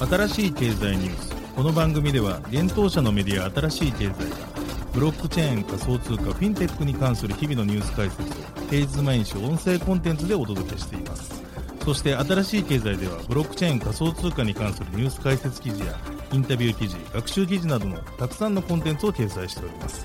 新しい経済ニュース。この番組では現当社のメディア新しい経済がブロックチェーン、仮想通貨、フィンテックに関する日々のニュース解説を平日毎日音声コンテンツでお届けしています。そして新しい経済ではブロックチェーン、仮想通貨に関するニュース解説記事やインタビュー記事、学習記事などのたくさんのコンテンツを掲載しております。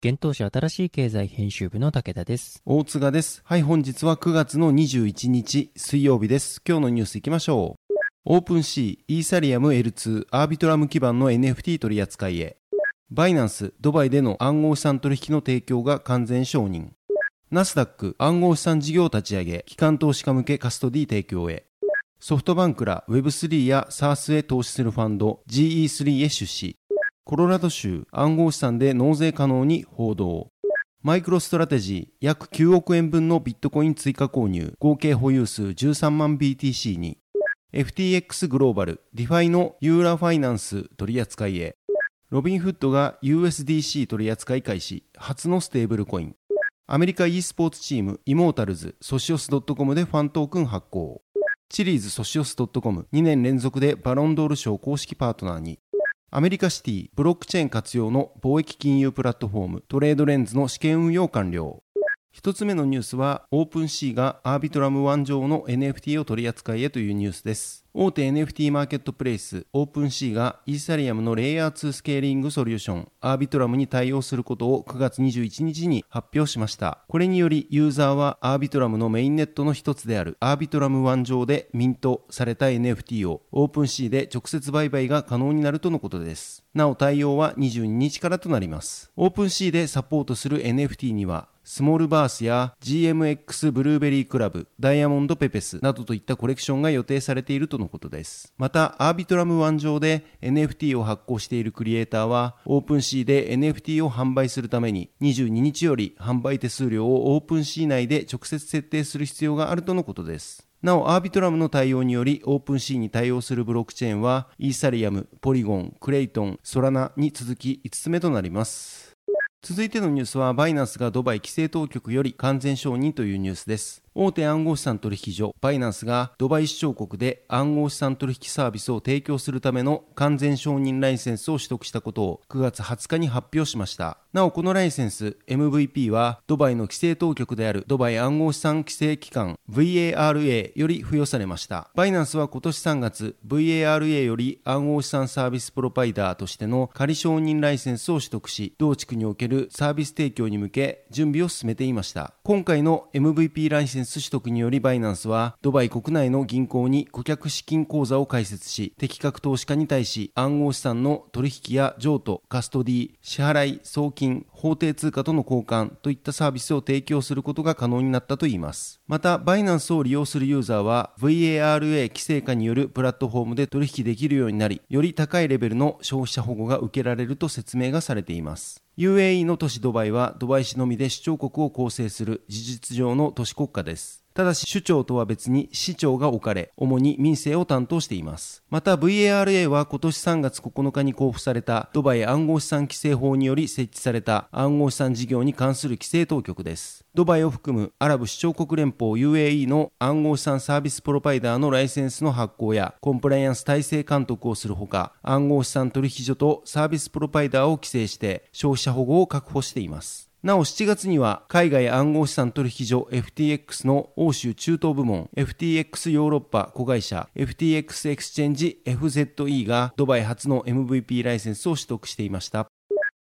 現当社新しい経済編集部の武田です。大塚です。はい、本日は9月の21日水曜日です。今日のニュースいきましょう。 OpenSea、 イーサリアム L2、 Arbitrum 基盤の NFT 取り扱いへ。バイナンス、ドバイでの暗号資産取引の提供が完全承認。ナスダック、暗号資産事業立ち上げ、機関投資家向けカストディ提供へ。ソフトバンクら web3 や SaaS へ投資するファンド GE3 へ出資。コロラド州、暗号資産で納税可能に報道。マイクロストラテジー、約9億円分のビットコイン追加購入、合計保有数13万 BTC に。 FTX グローバル、ディファイの Euler Finance 取り扱いへ。ロビンフッドが USDC 取り扱い開始、初のステーブルコイン。アメリカ e スポーツチーム、イモータルズ、ソシオス .com でファントークン発行。チリーズソシオス .com、2年連続でバロンドール賞公式パートナーに。アメリカシティ、ブロックチェーン活用の貿易金融プラットフォームトレードレンズの試験運用完了。一つ目のニュースは OpenSea が Arbitrum One 上の NFT を取り扱いへというニュースです。大手 NFT マーケットプレイス OpenSea がイーサリアムのレイヤー2スケーリングソリューション Arbitrum に対応することを9月21日に発表しました。これによりユーザーは Arbitrum のメインネットの一つである Arbitrum One 上でミントされた NFT を OpenSea で直接売買が可能になるとのことです。なお対応は22日からとなります。 OpenSea でサポートする NFT にはスモールバースや GMX ブルーベリークラブ、ダイヤモンドペペスなどといったコレクションが予定されているとのことです。また、Arbitrum One 上で NFT を発行しているクリエイターは、OpenSea で NFT を販売するために、22日より販売手数料を OpenSea 内で直接設定する必要があるとのことです。なお、Arbitrum の対応により、OpenSea に対応するブロックチェーンは、イーサリアム、ポリゴン、クレイトン、ソラナに続き5つ目となります。続いてのニュースはバイナンスがドバイ規制当局より完全承認というニュースです。大手暗号資産取引所バイナンスがドバイ市長国で暗号資産取引サービスを提供するための完全承認ライセンスを取得したことを9月20日に発表しました。なおこのライセンス MVP はドバイの規制当局であるドバイ暗号資産規制機関 VARA より付与されました。バイナンスは今年3月 VARA より暗号資産サービスプロバイダーとしての仮承認ライセンスを取得し、同地区におけるサービス提供に向け準備を進めていました。今回の MVP ライセンス取得によりバイナンスはドバイ国内の銀行に顧客資金口座を開設し、適格投資家に対し暗号資産の取引や譲渡、カストディ、支払い、送金、法定通貨との交換といったサービスを提供することが可能になったといいます。またバイナンスを利用するユーザーは VARA 規制下によるプラットフォームで取引できるようになり、より高いレベルの消費者保護が受けられると説明がされています。UAE の都市ドバイはドバイ市のみで首長国を構成する事実上の都市国家です。ただし首長とは別に市長が置かれ、主に民政を担当しています。また VARA は今年3月9日に公布されたドバイ暗号資産規制法により設置された暗号資産事業に関する規制当局です。ドバイを含むアラブ首長国連邦 UAE の暗号資産サービスプロバイダーのライセンスの発行やコンプライアンス体制監督をするほか、暗号資産取引所とサービスプロバイダーを規制して消費者保護を確保しています。なお7月には海外暗号資産取引所 FTX の欧州中東部門 FTX ヨーロッパ子会社 FTX エクスチェンジ FZE がドバイ初の MVP ライセンスを取得していました。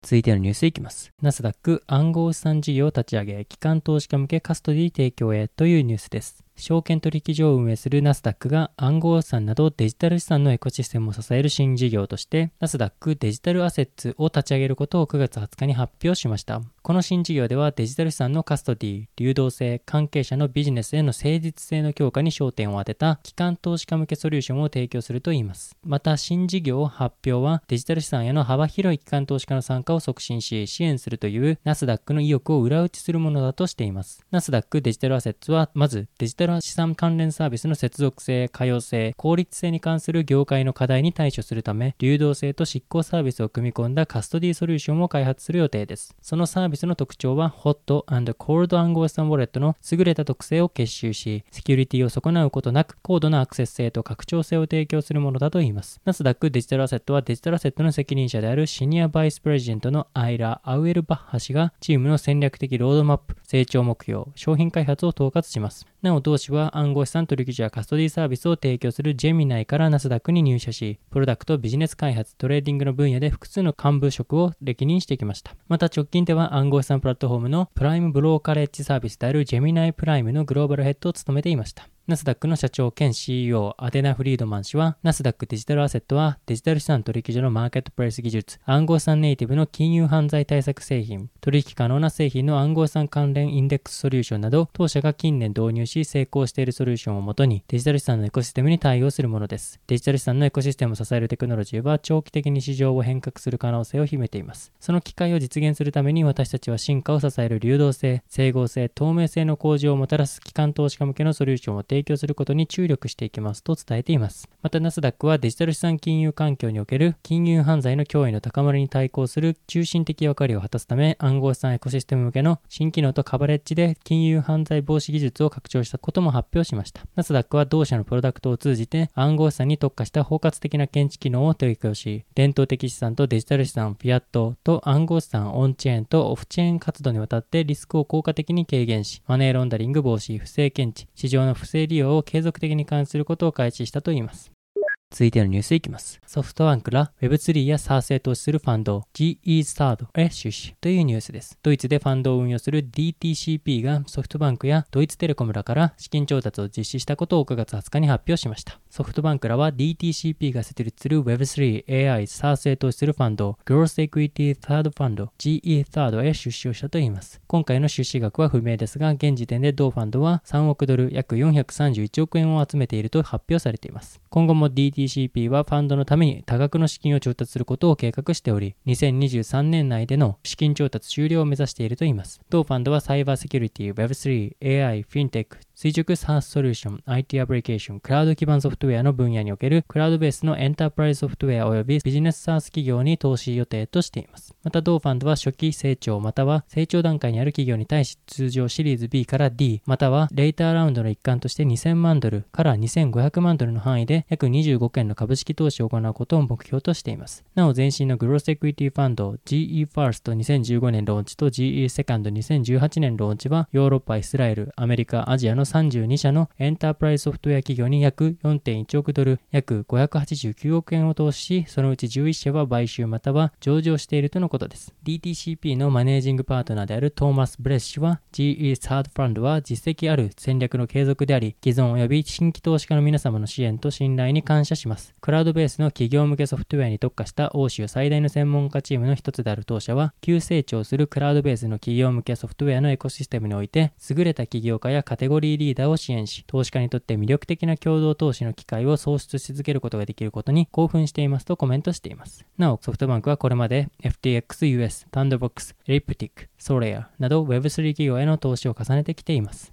続いてのニュースいきます。ナスダック暗号資産事業を立ち上げ機関投資家向けカストディ提供へというニュースです。証券取引所を運営するナスダックが暗号資産などデジタル資産のエコシステムを支える新事業としてナスダックデジタルアセッツを立ち上げることを9月20日に発表しました。この新事業ではデジタル資産のカストディ、流動性、関係者のビジネスへの誠実性の強化に焦点を当てた機関投資家向けソリューションを提供するといいます。また新事業発表はデジタル資産への幅広い機関投資家の参加を促進し支援するというナスダックの意欲を裏打ちするものだとしています。ナスダックデジタルアセッツはまずデジタル資産関連サービスの接続性、可用性、効率性に関する業界の課題に対処するため、流動性と執行サービスを組み込んだカストディソリューションを開発する予定です。そのサービスの特徴は、ホット&コールド暗号資産ウォレットの優れた特性を結集し、セキュリティを損なうことなく、高度なアクセス性と拡張性を提供するものだといいます。ナスダックデジタルアセットはデジタルアセットの責任者であるシニアバイスプレジデントのアイラ・アウエルバッハ氏が、チームの戦略的ロードマップ、成長目標、商品開発を統括します。なお同氏は暗号資産取引所やカストディサービスを提供するジェミナイからナスダックに入社し、プロダクト、ビジネス開発、トレーディングの分野で複数の幹部職を歴任してきました。また直近では暗号資産プラットフォームのプライムブローカレッジサービスであるジェミナイプライムのグローバルヘッドを務めていました。ナスダックの社長兼 CEO アデナ・フリードマン氏は、ナスダックデジタルアセットはデジタル資産取引所のマーケットプレイス技術、暗号資産ネイティブの金融犯罪対策製品、取引可能な製品の暗号資産関連インデックスソリューションなど、当社が近年導入し成功しているソリューションをもとにデジタル資産のエコシステムに対応するものです。デジタル資産のエコシステムを支えるテクノロジーは長期的に市場を変革する可能性を秘めています。その機会を実現するために私たちは進化を支える流動性、整合性、透明性の向上をもたらす機関投資家向けのソリューションを提供することに注力していきますと伝えています。またナスダックはデジタル資産金融環境における金融犯罪の脅威の高まりに対抗する中心的役割を果たすため、暗号資産エコシステム向けの新機能とカバレッジで金融犯罪防止技術を拡張したことも発表しました。ナスダックは同社のプロダクトを通じて暗号資産に特化した包括的な検知機能を提供し、伝統的資産とデジタル資産、フィアットと暗号資産、オンチェーンとオフチェーン活動にわたってリスクを効果的に軽減し、マネーロンダリング防止、不正検知、市場の不正利用を継続的に監視することを開始したといいます。続いてのニュースいきます。ソフトバンクら web3 や SaaS へ投資するファンド GE Third へ出資というニュースです。ドイツでファンドを運用する DTCP がソフトバンクやドイツテレコムらから資金調達を実施したことを9月20日に発表しました。ソフトバンクらは DTCP が設立する web3 AI SaaS へ投資するファンド Growth Equity Third Fund GE Third へ出資をしたといいます。今回の出資額は不明ですが、現時点で同ファンドは3億ドル約431億円を集めていると発表されています。今後も DTCP はファンドのために多額の資金を調達することを計画しており、2023年内での資金調達終了を目指しているといいます。同ファンドはサイバーセキュリティ、Web3、AI、フィンテック、垂直 SaaS ソリューション、IT アプリケーション、クラウド基盤ソフトウェアの分野におけるクラウドベースのエンタープライズソフトウェア及びビジネス SaaS 企業に投資予定としています。また同ファンドは初期成長または成長段階にある企業に対し、通常シリーズ B から D またはレイターラウンドの一環として2000万ドルから2500万ドルの範囲で約25件の株式投資を行うことを目標としています。なお前身のグロースエクイティファンド GE ファースト2015年ローンチと GE セカンド2018年ローンチはヨーロッパ、イスラエル、アメリカ、アジアの32社のエンタープライズソフトウェア企業に約 4.1 億ドル約589億円を投資し、そのうち11社は買収または上場しているとのことです。 DTCP のマネージングパートナーであるトーマス・ブレッシュは GE Third Fund は実績ある戦略の継続であり、既存及び新規投資家の皆様の支援と信頼に感謝します。クラウドベースの企業向けソフトウェアに特化した欧州最大の専門家チームの一つである当社は、急成長するクラウドベースの企業向けソフトウェアのエコシステムにおいて優れた起業家やカテゴリーリーダーを支援し、投資家にとって魅力的な共同投資の機会を創出し続けることができることに興奮していますとコメントしています。なおソフトバンクはこれまで FTX US、 Tandbox、 Elliptic、 Solera など Web3 企業への投資を重ねてきています。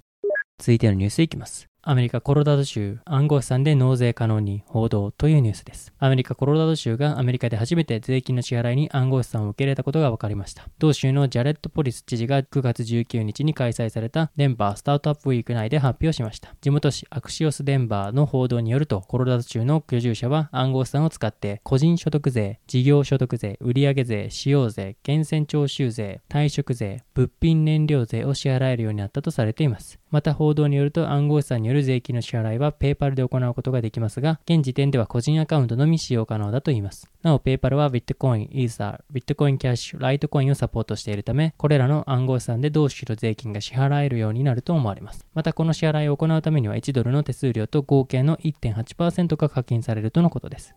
続いてのニュースいきます。アメリカコロラド州暗号資産で納税可能に報道というニュースです。アメリカコロラド州がアメリカで初めて税金の支払いに暗号資産を受け入れたことが分かりました。同州のジャレット・ポリス知事が9月19日に開催されたデンバースタートアップウィーク内で発表しました。地元紙アクシオスデンバーの報道によると、コロラド州の居住者は暗号資産を使って個人所得税、事業所得税、売上税、使用税、源泉徴収税、退職税、物品燃料税を支払えるようになったとされています。また報道によると、暗号資産による税金の支払いはペイパルで行うことができますが、現時点では個人アカウントのみ使用可能だといいます。なお、ペイパルはビットコイン、イーサー、ビットコインキャッシュ、ライトコインをサポートしているため、これらの暗号資産で同種の税金が支払えるようになると思われます。またこの支払いを行うためには$1の手数料と合計の 1.8% が課金されるとのことです。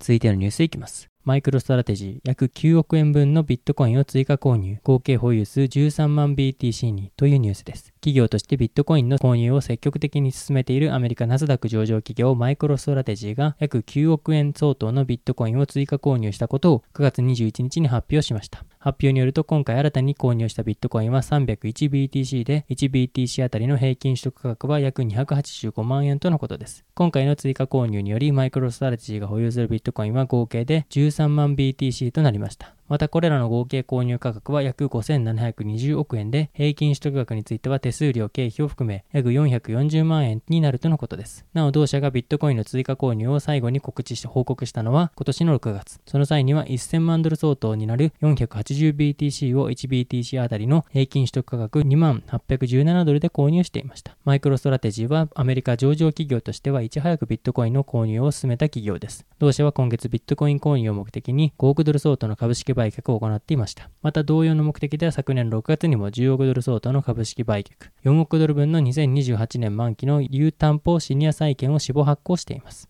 続いてのニュースいきます。マイクロストラテジー約9億円分のビットコインを追加購入、合計保有数13万 BTC にというニュースです。企業としてビットコインの購入を積極的に進めているアメリカナスダック上場企業マイクロストラテジーが約9億円相当のビットコインを追加購入したことを9月21日に発表しました。発表によると、今回新たに購入したビットコインは 301BTC で、1BTC あたりの平均取得価格は約285万円とのことです。今回の追加購入により、マイクロストラテジーが保有するビットコインは合計で13万 BTC となりました。またこれらの合計購入価格は約5720億円で、平均取得額については手数料経費を含め約440万円になるとのことです。なお、同社がビットコインの追加購入を最後に告知して報告したのは今年の6月。その際には1000万ドル相当になる 480BTC を 1BTC あたりの平均取得価格2万817ドルで購入していました。マイクロストラテジーはアメリカ上場企業としてはいち早くビットコインの購入を進めた企業です。同社は今月ビットコイン購入を目的に5億ドル相当の株式売却を行っていました。また同様の目的では昨年6月にも10億ドル相当の株式売却、4億ドル分の2028年満期の有担保シニア債券を死亡発行しています。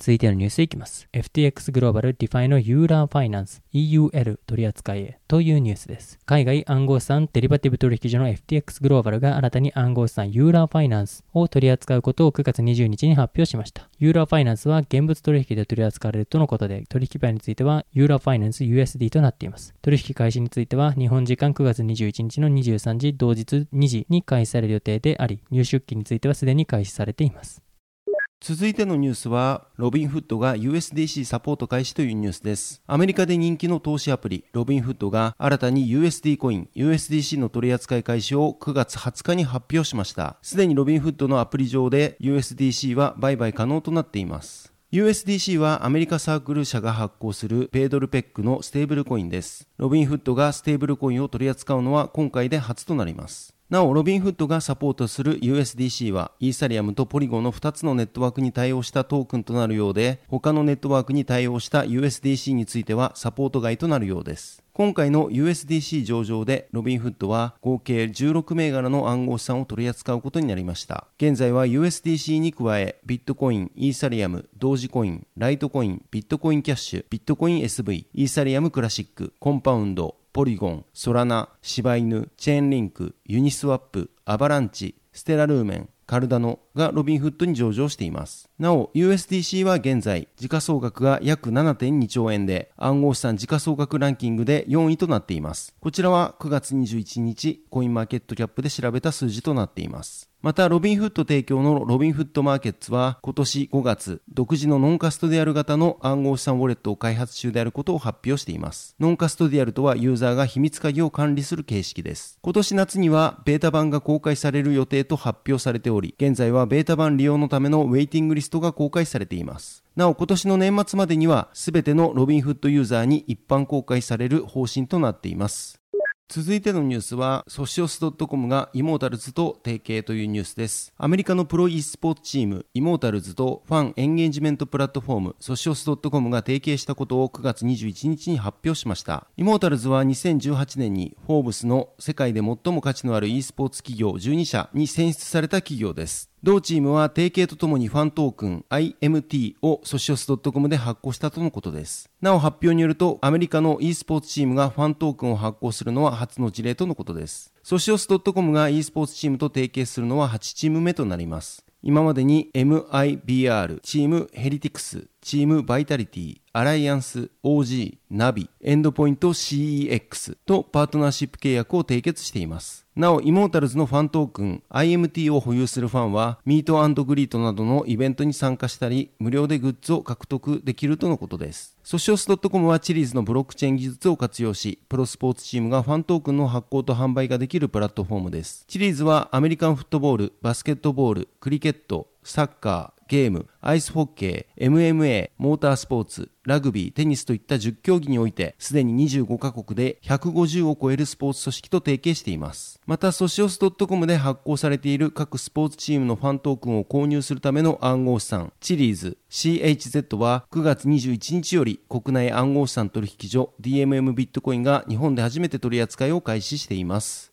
続いてのニュースいきます。 FTX グローバルディファイの Euler Finance EUL 取扱いへというニュースです。海外暗号資産デリバティブ取引所の FTX グローバルが新たに暗号資産 Euler Finance を取り扱うことを9月20日に発表しました。 Euler Finance は現物取引で取り扱われるとのことで、取引場については Euler Finance USD となっています。取引開始については日本時間9月21日の23時同日2時に開始される予定であり、入出金についてはすでに開始されています。続いてのニュースは、ロビンフッドが USDC サポート開始というニュースです。アメリカで人気の投資アプリ、ロビンフッドが新たに USD コイン、USDC の取り扱い開始を9月20日に発表しました。すでにロビンフッドのアプリ上で USDC は売買可能となっています。USDC はアメリカサークル社が発行するペイドルペックのステーブルコインです。ロビンフッドがステーブルコインを取り扱うのは今回で初となります。なお、ロビンフッドがサポートする USDC はイーサリアムとポリゴンの2つのネットワークに対応したトークンとなるようで、他のネットワークに対応した USDC についてはサポート外となるようです。今回の USDC 上場でロビンフッドは合計16銘柄の暗号資産を取り扱うことになりました。現在は USDC に加えビットコイン、イーサリアム、ドージコイン、ライトコイン、ビットコインキャッシュ、ビットコイン SV、 イーサリアムクラシック、コンパウンド、ポリゴン、ソラナ、柴犬、チェーンリンク、ユニスワップ、アバランチ、ステラルーメン、カルダノがロビンフッドに上場しています。なお、USDC は現在、時価総額が約 7.2 兆円で、暗号資産時価総額ランキングで4位となっています。こちらは9月21日、コインマーケットキャップで調べた数字となっています。また、ロビンフッド提供のロビンフッドマーケッツは、今年5月、独自のノンカストディアル型の暗号資産ウォレットを開発中であることを発表しています。ノンカストディアルとは、ユーザーが秘密鍵を管理する形式です。今年夏には、ベータ版が公開される予定と発表されており、現在はベータ版利用のためのウェイティングリストが公開されています。なお、今年の年末までには、すべてのロビンフッドユーザーに一般公開される方針となっています。続いてのニュースは、ソシオス .com がイモータルズと提携というニュースです。アメリカのプロ e スポーツチーム、イモータルズとファンエンゲージメントプラットフォーム、ソシオス .com が提携したことを9月21日に発表しました。イモータルズは2018年にフォーブスの世界で最も価値のある e スポーツ企業12社に選出された企業です。同チームは提携とともにファントークン IMT をソシオス .com で発行したとのことです。なお、発表によるとアメリカの e スポーツチームがファントークンを発行するのは初の事例とのことです。ソシオス .com が e スポーツチームと提携するのは8チーム目となります。今までに MIBR チーム、ヘリティクス、チームバイタリティ、アライアンス、OG、ナビ、エンドポイント CEX とパートナーシップ契約を締結しています。なお、イモータルズのファントークン IMT を保有するファンは、ミート&グリートなどのイベントに参加したり、無料でグッズを獲得できるとのことです。ソシオス .com はチリーズのブロックチェーン技術を活用し、プロスポーツチームがファントークンの発行と販売ができるプラットフォームです。チリーズはアメリカンフットボール、バスケットボール、クリケット、サッカー、ゲーム、アイスホッケー、MMA、モータースポーツ、ラグビー、テニスといった10競技において、すでに25カ国で150を超えるスポーツ組織と提携しています。また、ソシオス .com で発行されている各スポーツチームのファントークンを購入するための暗号資産、チリーズ CHZ は9月21日より国内暗号資産取引所 DMM ビットコインが日本で初めて取り扱いを開始しています。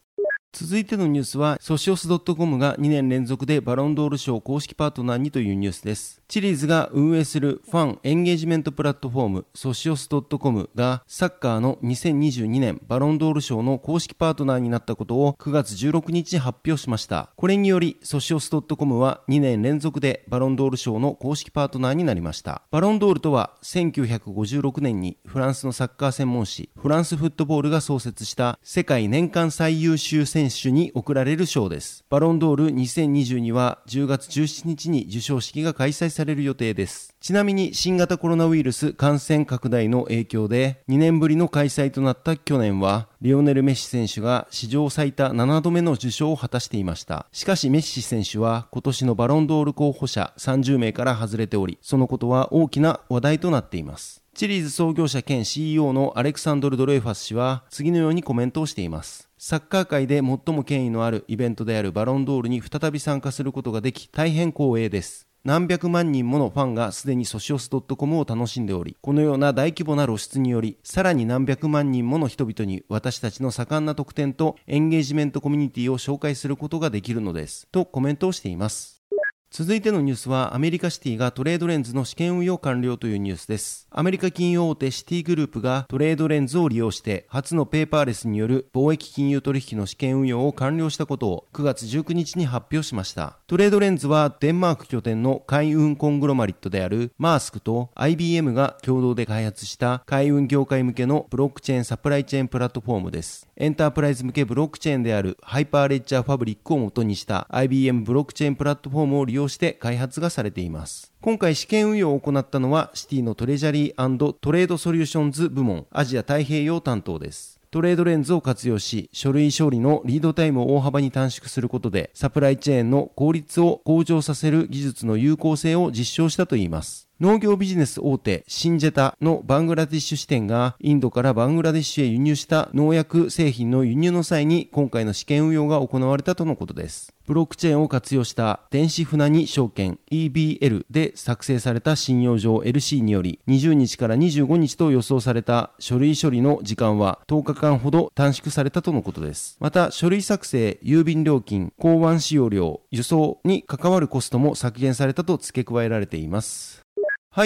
続いてのニュースは、ソシオス .com が2年連続でバロンドール賞公式パートナーにというニュースです。チリーズが運営するファンエンゲージメントプラットフォーム、ソシオス .com がサッカーの2022年バロンドール賞の公式パートナーになったことを9月16日に発表しました。これにより、ソシオス .com は2年連続でバロンドール賞の公式パートナーになりました。バロンドールとは、1956年にフランスのサッカー専門誌、フランスフットボールが創設した世界年間最優秀選手に贈られる賞です。バロンドール2022は10月17日に授賞式が開催される予定です。ちなみに新型コロナウイルス感染拡大の影響で2年ぶりの開催となった去年はリオネル・メッシ選手が史上最多7度目の受賞を果たしていました。しかしメッシ選手は今年のバロンドール候補者30名から外れており、そのことは大きな話題となっています。チリーズ創業者兼 CEO のアレクサンドル・ドレイファス氏は次のようにコメントをしています。サッカー界で最も権威のあるイベントであるバロンドールに再び参加することができ、大変光栄です。何百万人ものファンがすでにソシオス .com を楽しんでおり、このような大規模な露出により、さらに何百万人もの人々に私たちの盛んな特典とエンゲージメントコミュニティを紹介することができるのです、とコメントをしています。続いてのニュースは、アメリカシティがトレードレンズの試験運用完了というニュースです。アメリカ金融大手シティグループがトレードレンズを利用して初のペーパーレスによる貿易金融取引の試験運用を完了したことを9月19日に発表しました。トレードレンズはデンマーク拠点の海運コングロマリットであるマースクと IBM が共同で開発した海運業界向けのブロックチェーンサプライチェーンプラットフォームです。エンタープライズ向けブロックチェーンであるハイパーレッジャーファブリックを元にした IBM ブロックチェーンプラットフォームを利用して開発がされています。今回試験運用を行ったのはシティのトレジャリー&トレードソリューションズ部門アジア太平洋担当です。トレードレンズを活用し書類処理のリードタイムを大幅に短縮することでサプライチェーンの効率を向上させる技術の有効性を実証したといいます。農業ビジネス大手シンジェタのバングラディッシュ支店がインドからバングラディッシュへ輸入した農薬製品の輸入の際に今回の試験運用が行われたとのことです。ブロックチェーンを活用した電子船に証券 EBL で作成された信用状 LC により20日から25日と予想された書類処理の時間は10日間ほど短縮されたとのことです。また書類作成、郵便料金、港湾使用料、輸送に関わるコストも削減されたと付け加えられています。は